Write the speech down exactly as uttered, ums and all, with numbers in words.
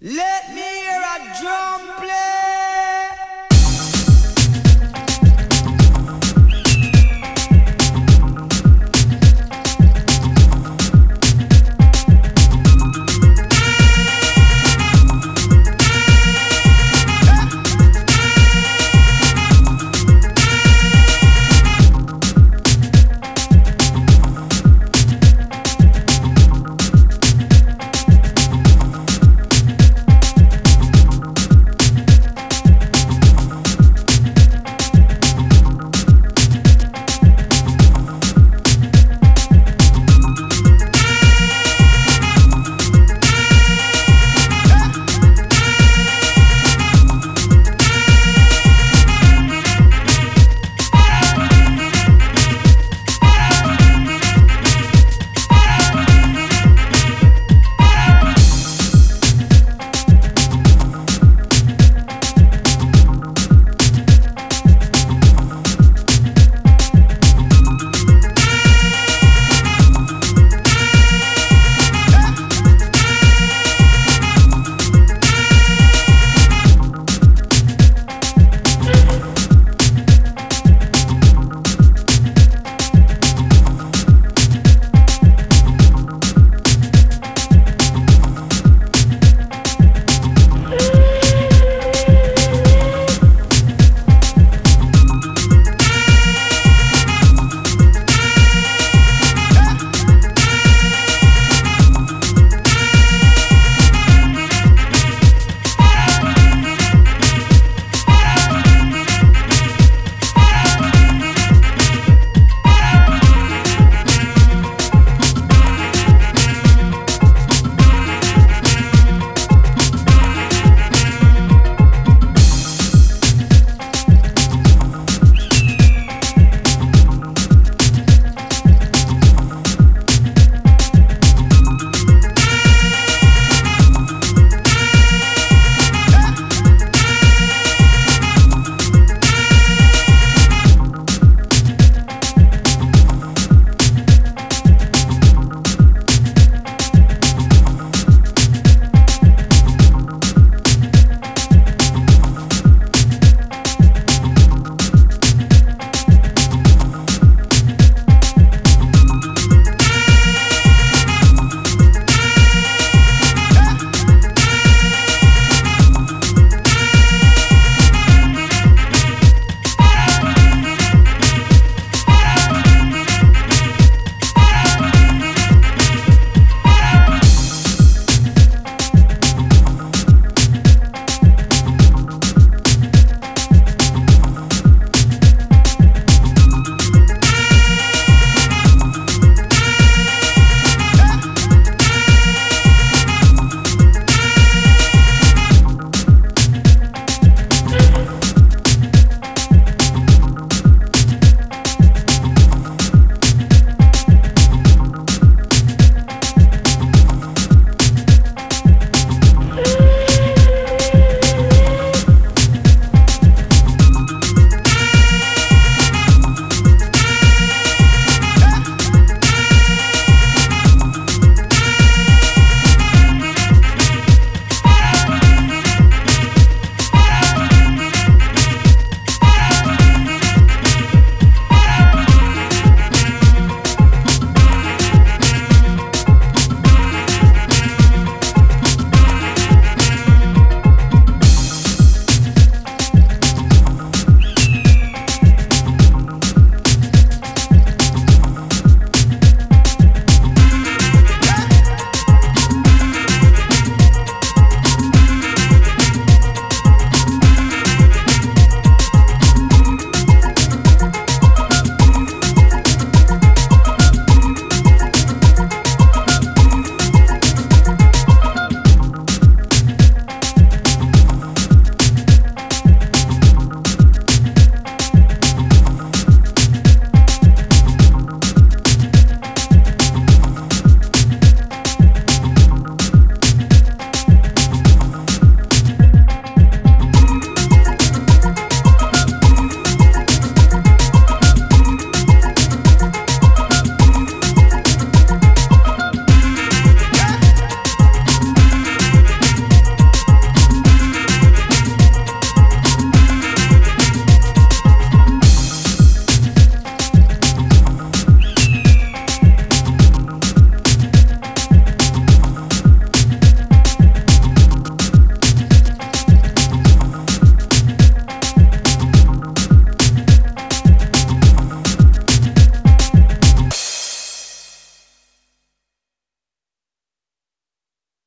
Let me